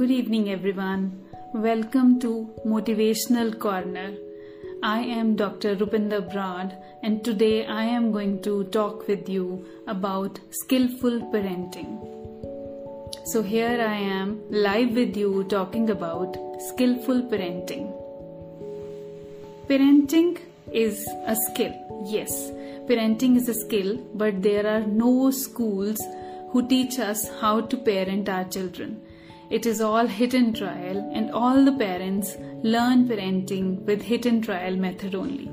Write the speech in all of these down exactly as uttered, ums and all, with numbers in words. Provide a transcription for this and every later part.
Good evening everyone. Welcome to Motivational Corner. I am Doctor Rupinder Brar and today I am going to talk with you about skillful parenting. So here I am live with you talking about skillful parenting. Parenting is a skill. Yes, parenting is a skill, but there are no schools who teach us how to parent our children. It is all hit and trial, and all the parents learn parenting with hit and trial method only.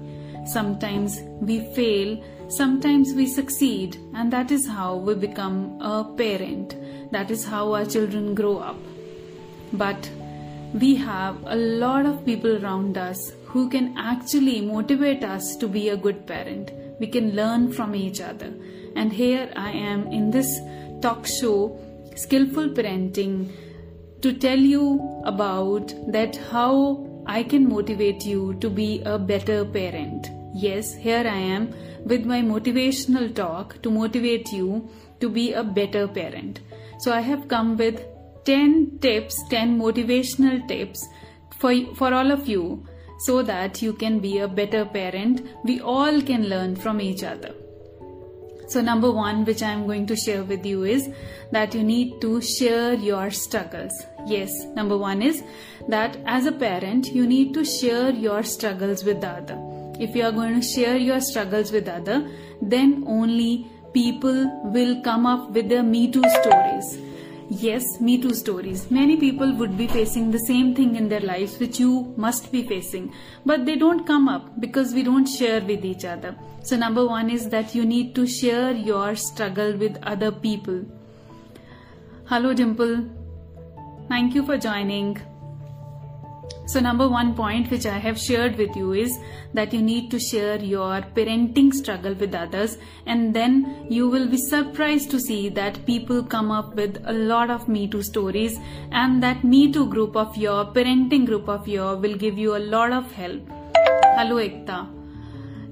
Sometimes we fail, sometimes we succeed, and that is how we become a parent. That is how our children grow up. But we have a lot of people around us who can actually motivate us to be a good parent. We can learn from each other. And here I am in this talk show, Skillful Parenting, to tell you about that, how I can motivate you to be a better parent. Yes, here I am with my motivational talk to motivate you to be a better parent. So I have come with ten tips, ten motivational tips for, for all of you so that you can be a better parent. We all can learn from each other. So number one, which I am going to share with you, is that you need to share your struggles. Yes, number one is that as a parent, you need to share your struggles with the other. If you are going to share your struggles with the other, then only people will come up with their Me Too stories. Yes, Me Too stories. Many people would be facing the same thing in their lives which you must be facing, but they don't come up because we don't share with each other. So number one is that you need to share your struggle with other people. Hello Dimple, thank you for joining. So number one point which I have shared with you is that you need to share your parenting struggle with others, and then you will be surprised to see that people come up with a lot of Me Too stories, and that Me Too group of your parenting group of your will give you a lot of help. Hello Ekta.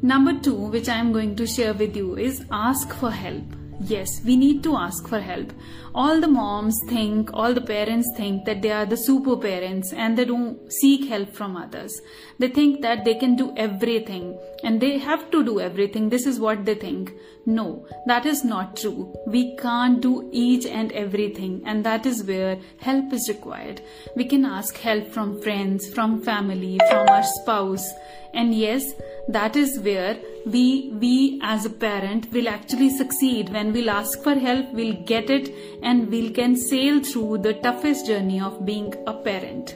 Number two, which I am going to share with you, is ask for help. Yes, we need to ask for help. All the moms think, all the parents think that they are the super parents and they don't seek help from others. They think that they can do everything and they have to do everything. This is what they think. No, that is not true. We can't do each and everything, and that is where help is required. We can ask help from friends, from family, from our spouse. And yes, that is where we we as a parent will actually succeed. When we'll ask for help, we'll get it, and we can sail through the toughest journey of being a parent.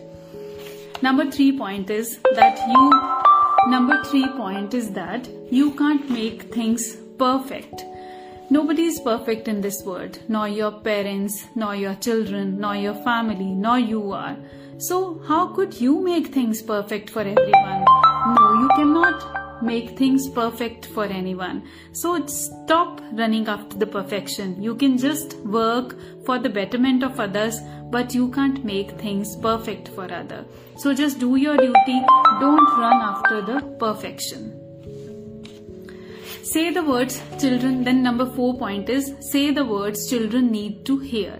Number three point is that you number three point is that you can't make things perfect. Nobody is perfect in this world, nor your parents, nor your children, nor your family, nor you are. So how could you make things perfect for everyone? No, you cannot make things perfect for anyone. So stop running after the perfection. You can just work for the betterment of others, but you can't make things perfect for others. So just do your duty. Don't run after the perfection. Say the words children. Then number four point is, say the words children need to hear.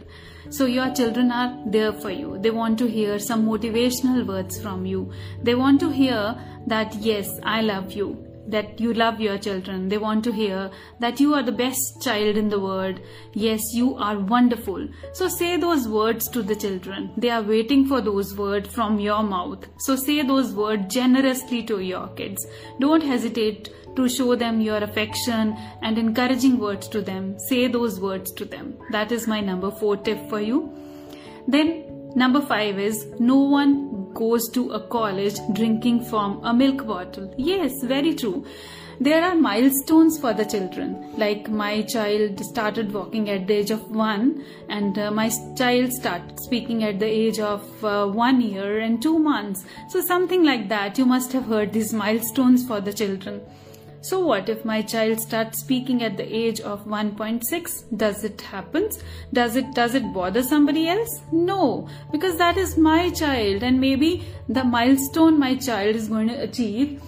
So your children are there for you. They want to hear some motivational words from you. They want to hear that, yes, I love you, that you love your children. They want to hear that you are the best child in the world. Yes, you are wonderful. So say those words to the children. They are waiting for those words from your mouth. So say those words generously to your kids. Don't hesitate to show them your affection and encouraging words to them. Say those words to them. That is my number four tip for you. Then number five is, no one goes to a college drinking from a milk bottle. Yes, very true. There are milestones for the children. Like my child started walking at the age of one, and uh, my child started speaking at the age of uh, one year and two months. So something like that. You must have heard these milestones for the children. So what if my child starts speaking at the age of one point six? Does it happen? Does it does it bother somebody else? No, because that is my child, and maybe the milestone my child is going to achieve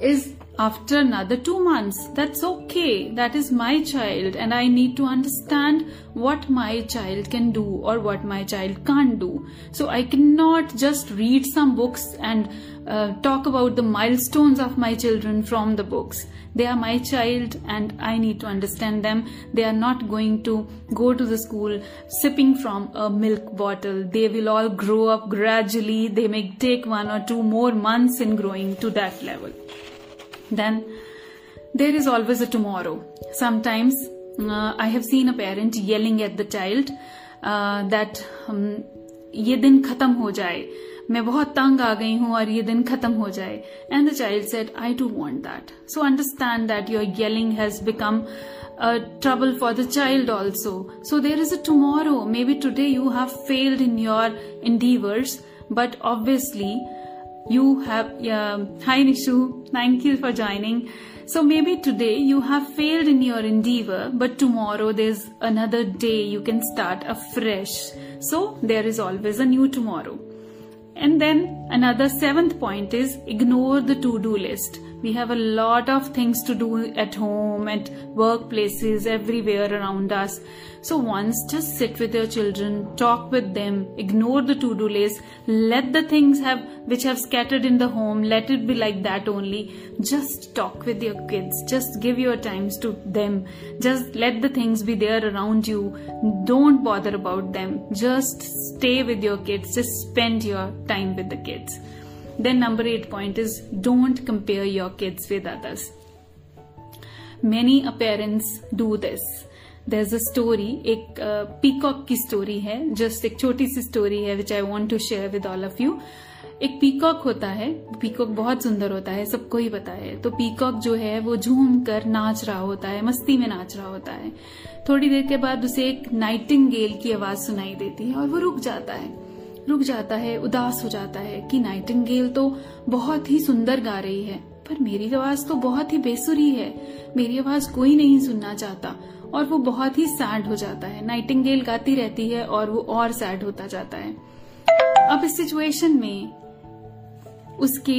is after another two months. That's okay. That is my child and I need to understand what my child can do or what my child can't do. So I cannot just read some books and uh, talk about the milestones of my children from the books. They are my child and I need to understand them. They are not going to go to the school sipping from a milk bottle. They will all grow up gradually. They may take one or two more months in growing to that level. Then there is always a tomorrow. Sometimes uh, I have seen a parent yelling at the child uh, that um, ये दिन खत्म हो जाए, मैं बहुत तंग आ गई हूँ और ये दिन खत्म हो जाए. And the child said, I do want that. So understand that your yelling has become a trouble for the child also. So there is a tomorrow. Maybe today you have failed in your endeavors, but obviously you have uh, hi Nishu, thank you for joining. So maybe today you have failed in your endeavor, but tomorrow there's another day, you can start afresh. So there is always a new tomorrow. And then another seventh point is ignore the to-do list. We have a lot of things to do at home, at workplaces, everywhere around us. So once just sit with your children, talk with them, ignore the to-do list, let the things have which have scattered in the home, let it be like that only. Just talk with your kids, just give your times to them, just let the things be there around you, don't bother about them, just stay with your kids, just spend your time with the kids. Then number eight point is don't compare your kids with others. Many parents do this. There's a story, एक peacock की story है, just एक छोटी सी story है which I want to share with all of you. एक peacock होता है, peacock बहुत सुंदर होता है, सबको ही पता है. तो peacock जो है वो झूम कर नाच रहा होता है, मस्ती में नाच रहा होता है. थोड़ी देर के बाद उसे एक नाइटिंगेल की आवाज सुनाई देती है और वो रुक जाता है. रुक जाता है, उदास हो जाता है कि नाइटिंगेल तो बहुत ही सुंदर गा रही है पर मेरी आवाज तो बहुत ही बेसुरी है, मेरी आवाज कोई नहीं सुनना चाहता. और वो बहुत ही सैड हो जाता है. नाइटिंगेल गाती रहती है और वो और सैड होता जाता है. अब इस सिचुएशन में उसके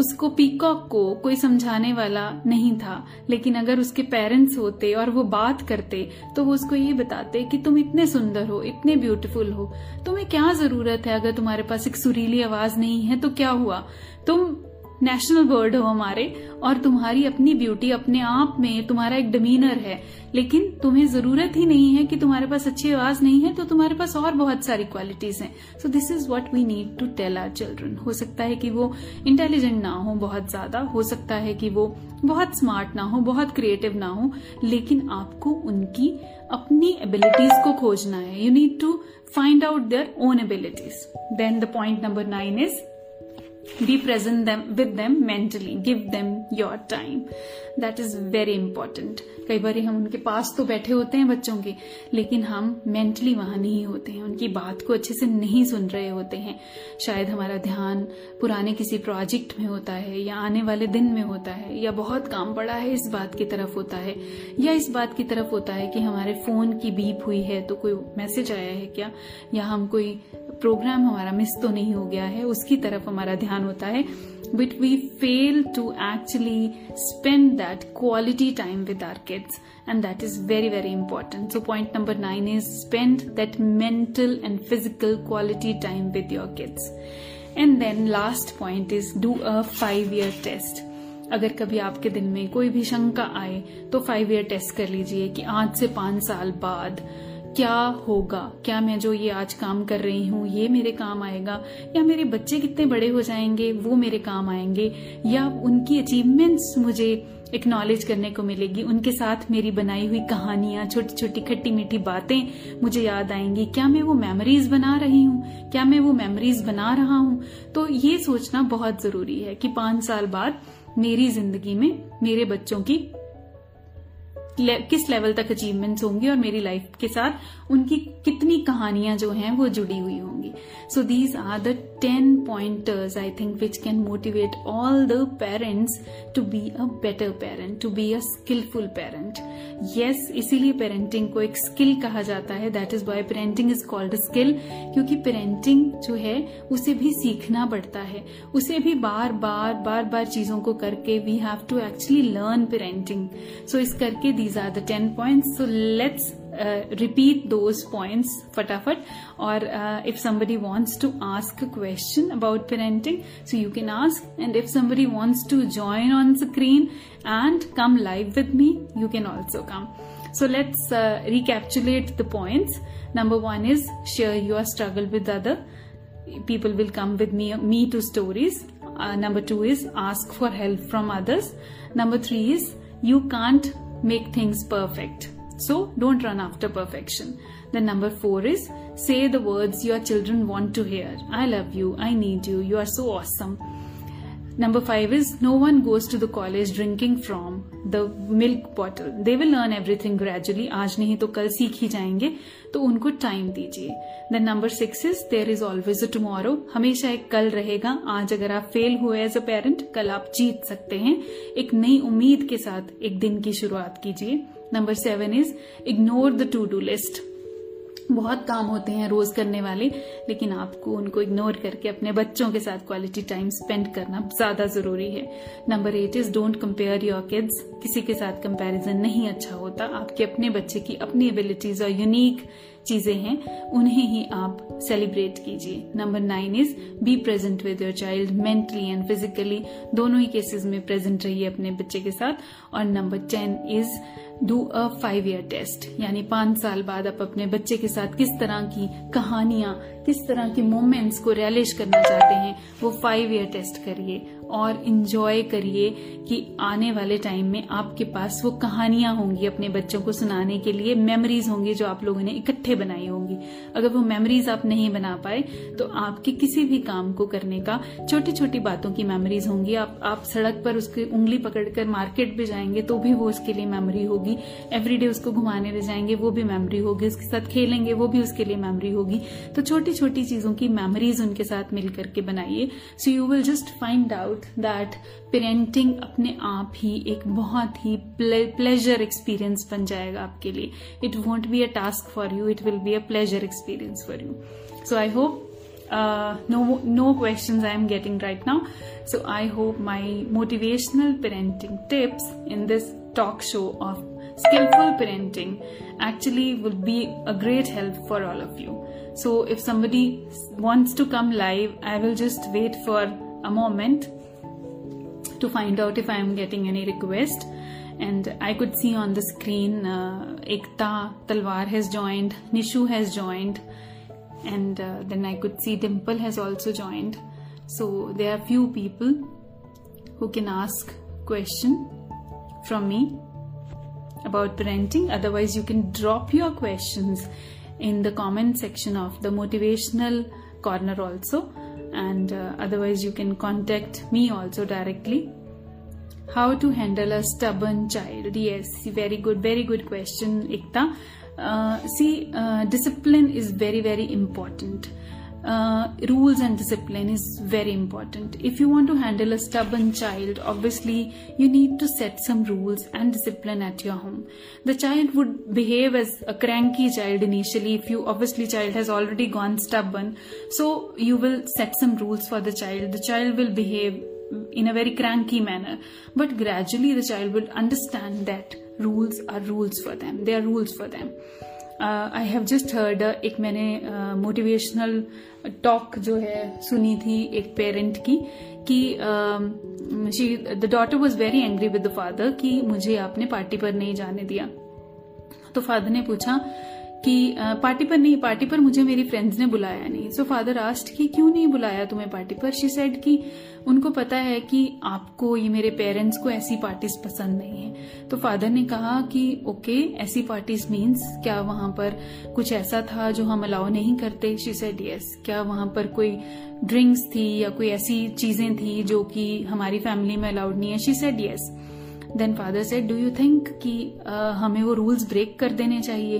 उसको पीकॉक को कोई समझाने वाला नहीं था, लेकिन अगर उसके पेरेंट्स होते और वो बात करते तो वो उसको ये बताते कि तुम इतने सुंदर हो, इतने ब्यूटीफुल हो, तुम्हें क्या जरूरत है, अगर तुम्हारे पास एक सुरीली आवाज नहीं है तो क्या हुआ, तुम नेशनल बर्ड हो हमारे और तुम्हारी अपनी ब्यूटी अपने आप में, तुम्हारा एक डिमीनर है, लेकिन तुम्हें जरूरत ही नहीं है कि तुम्हारे पास अच्छी आवाज नहीं है तो तुम्हारे पास और बहुत सारी क्वालिटीज हैं. So this is what we need to tell our children. हो सकता है कि वो इंटेलिजेंट ना हो बहुत ज्यादा, हो सकता है कि वो बहुत स्मार्ट ना हो, बहुत क्रिएटिव ना हो, लेकिन आपको उनकी अपनी एबिलिटीज को खोजना है. You need to find out their own abilities. Then the point number nine is be present them with them mentally, give them your time. That is very important. कई बार हम उनके पास तो बैठे होते हैं बच्चों के, लेकिन हम mentally वहाँ नहीं होते हैं, उनकी बात को अच्छे से नहीं सुन रहे होते हैं. शायद हमारा ध्यान पुराने किसी प्रोजेक्ट में होता है या आने वाले दिन में होता है या बहुत काम पड़ा है इस बात की तरफ होता है या इस बात की तरफ होता है कि हमारे फोन की बीप हुई है तो कोई मैसेज आया है क्या, या हम कोई प्रोग्राम हमारा मिस तो नहीं हो गया है, उसकी तरफ हमारा ध्यान होता है. But we fail to actually spend that quality time with our kids and that is very very important. So point number nine is spend that mental and physical quality time with your kids. And then last point is do a five year test. अगर कभी आपके दिल में कोई भी शंका आए तो फाइव ईयर टेस्ट कर लीजिए कि आज से पांच साल बाद क्या होगा, क्या मैं जो ये आज काम कर रही हूँ ये मेरे काम आएगा, या मेरे बच्चे कितने बड़े हो जाएंगे वो मेरे काम आएंगे, या उनकी अचीवमेंट्स मुझे एक्नॉलेज करने को मिलेगी, उनके साथ मेरी बनाई हुई कहानियां, छोटी छोटी खट्टी मीठी बातें मुझे याद आएंगी, क्या मैं वो मेमोरीज बना रही हूँ, क्या मैं वो मेमोरीज बना रहा हूँ. तो ये सोचना बहुत जरूरी है कि पांच साल बाद मेरी जिंदगी में मेरे बच्चों की ले, किस लेवल तक अचीवमेंट्स होंगी और मेरी लाइफ के साथ उनकी कितनी कहानियां जो हैं वो जुड़ी हुई होंगी. So these are the ten pointers I think which can motivate all the parents to be a better parent, to be a skilful parent. Yes, इसीलिए पेरेंटिंग को एक स्किल कहा जाता है. That is why parenting is called a skill, क्योंकि parenting जो है उसे भी सीखना पड़ता है, उसे भी बार बार बार बार चीजों को करके we have to actually learn parenting. So इस करके these are the ten points. So let's repeat those points फटाफट. और if somebody wants to ask a question about parenting so you can ask, and if somebody wants to join on screen and come live with me you can also come. So let's uh, recapitulate the points. Number one is share your struggle with other. People will come with me, me to stories. Uh, number two is ask for help from others. Number three is you can't make things perfect. So don't run after perfection. Then number four is say the words your children want to hear. I love you. I need you. You are so awesome. Number five is no one goes to the college drinking from the milk bottle. They will learn everything gradually. आज नहीं तो कल सीख ही जाएंगे, तो उनको time दीजिए. Then number six is there is always a tomorrow. हमेशा एक कल रहेगा. आज अगर आप फेल हुए as a parent, कल आप जीत सकते हैं. एक नई उम्मीद के साथ एक दिन की शुरुआत कीजिए. Number seven is ignore the to-do list. बहुत काम होते हैं रोज करने वाले, लेकिन आपको उनको इग्नोर करके अपने बच्चों के साथ क्वालिटी टाइम स्पेंड करना ज्यादा जरूरी है. Number eight is don't compare your kids. किसी के साथ कंपैरिजन नहीं अच्छा होता. आपके अपने बच्चे की अपनी एबिलिटीज और यूनिक चीजें हैं, उन्हें ही आप सेलिब्रेट कीजिए. Number nine is be present with your child mentally and physically, दोनों ही केसेस में प्रेजेंट रहिए अपने बच्चे के साथ. और number ten is do a five year test, यानी पांच साल बाद आप अपने बच्चे के साथ किस तरह की कहानियां, किस तरह के मोमेंट्स को रियलाइज करना चाहते हैं, वो फाइव ईयर टेस्ट करिए और इंजॉय करिए कि आने वाले टाइम में आपके पास वो कहानियां होंगी अपने बच्चों को सुनाने के लिए, मेमोरीज होंगी जो आप लोगों ने इकट्ठे बनाई होंगी. अगर वो मेमोरीज आप नहीं बना पाए तो आपके किसी भी काम को करने का छोटी छोटी बातों की मेमोरीज होंगी. आप आप सड़क पर उसकी उंगली पकड़कर मार्केट भी जाएंगे तो भी वो उसके लिए मेमोरी होगी. एवरीडे उसको घुमाने ले जाएंगे वो भी मेमोरी होगी. उसके साथ खेलेंगे वो भी उसके लिए मेमोरी होगी. तो छोटी छोटी चीजों की मेमोरीज उनके साथ मिलकर के बनाइए. So you will just find out that parenting अपने आप ही एक बहुत ही प्लेजर एक्सपीरियंस बन जाएगा आपके लिए. It won't be a task for you, it will be a pleasure experience for you. So I hope no no questions I am getting right now. So I hope my motivational parenting tips in this talk show of Skillful parenting actually will be a great help for all of you. So if somebody wants to come live, I will just wait for a moment to find out if I am getting any request. And I could see on the screen uh, Ekta Talwar has joined, Nishu has joined, and uh, then I could see Dimple has also joined. So there are few people who can ask question from me about parenting. Otherwise you can drop your questions in the comment section of the Motivational Corner also, and uh, otherwise you can contact me also directly. How to handle a stubborn child? Yes, very good, very good question, Ekta. Uh, see, uh, discipline is very very important. Uh, rules and discipline is very important. If you want to handle a stubborn child, obviously you need to set some rules and discipline at your home. The child would behave as a cranky child initially. If you obviously child has already gone stubborn, so you will set some rules for the child. The child will behave in a very cranky manner, but gradually the child will understand that rules are rules for them. They are rules for them. Uh, I have just heard uh, एक मैंने motivational uh, talk जो है सुनी थी एक parent की कि the daughter was very angry with the father कि मुझे आपने पार्टी पर नहीं जाने दिया. तो फादर ने पूछा कि uh, पार्टी पर नहीं, पार्टी पर मुझे मेरी फ्रेंड्स ने बुलाया नहीं. सो फादर आस्ट कि क्यों नहीं बुलाया तुम्हें पार्टी पर. शी सेड कि उनको पता है कि आपको ये मेरे पेरेंट्स को ऐसी पार्टीज पसंद नहीं है. तो फादर ने कहा कि ओके, ऐसी पार्टीज मीन्स क्या वहां पर कुछ ऐसा था जो हम अलाउ नहीं करते. She said yes. क्या वहां पर कोई ड्रिंक्स थी या कोई ऐसी चीजें थी जो कि हमारी फैमिली में अलाउड नहीं है. She said yes. Then father said, do you think कि uh, हमें वो रूल्स ब्रेक कर देने चाहिए?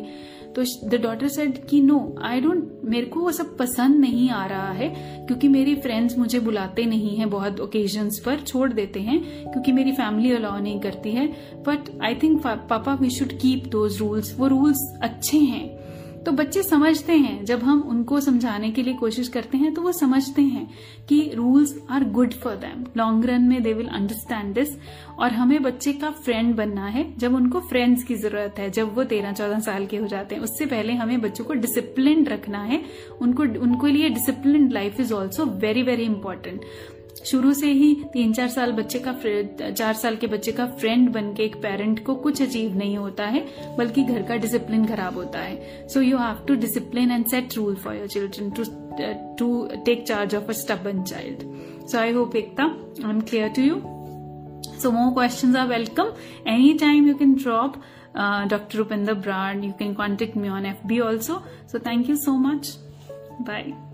तो द डॉटर सेड कि नो, आई डोंट, मेरे को वो सब पसंद नहीं आ रहा है क्योंकि मेरी फ्रेंड्स मुझे बुलाते नहीं हैं, बहुत ओकेजन्स पर छोड़ देते हैं क्योंकि मेरी फैमिली अलाउ नहीं करती है, but I think papa we should keep those rules, वो रूल्स अच्छे हैं। तो बच्चे समझते हैं, जब हम उनको समझाने के लिए कोशिश करते हैं तो वो समझते हैं कि rules are good for them, long run में दे विल अंडरस्टैंड दिस। और हमें बच्चे का फ्रेंड बनना है, जब उनको फ्रेंड्स की जरूरत है, जब वो तेरह चौदह साल के हो जाते हैं, उससे पहले हमें बच्चों को डिसिप्लिन रखना है। उनको उनके लिए discipline life is also very very important. शुरू से ही तीन चार साल बच्चे का चार साल के बच्चे का फ्रेंड बनके एक पेरेंट को कुछ अचीव नहीं होता है, बल्कि घर का डिसिप्लिन खराब होता है। So you have to discipline and set rule for your children to to take charge of a stubborn child. So I hope Ekta I am clear to you. So more questions are welcome any time, you can drop doctor Rupinder Brar, you can contact me on F B also. So thank you so much, bye.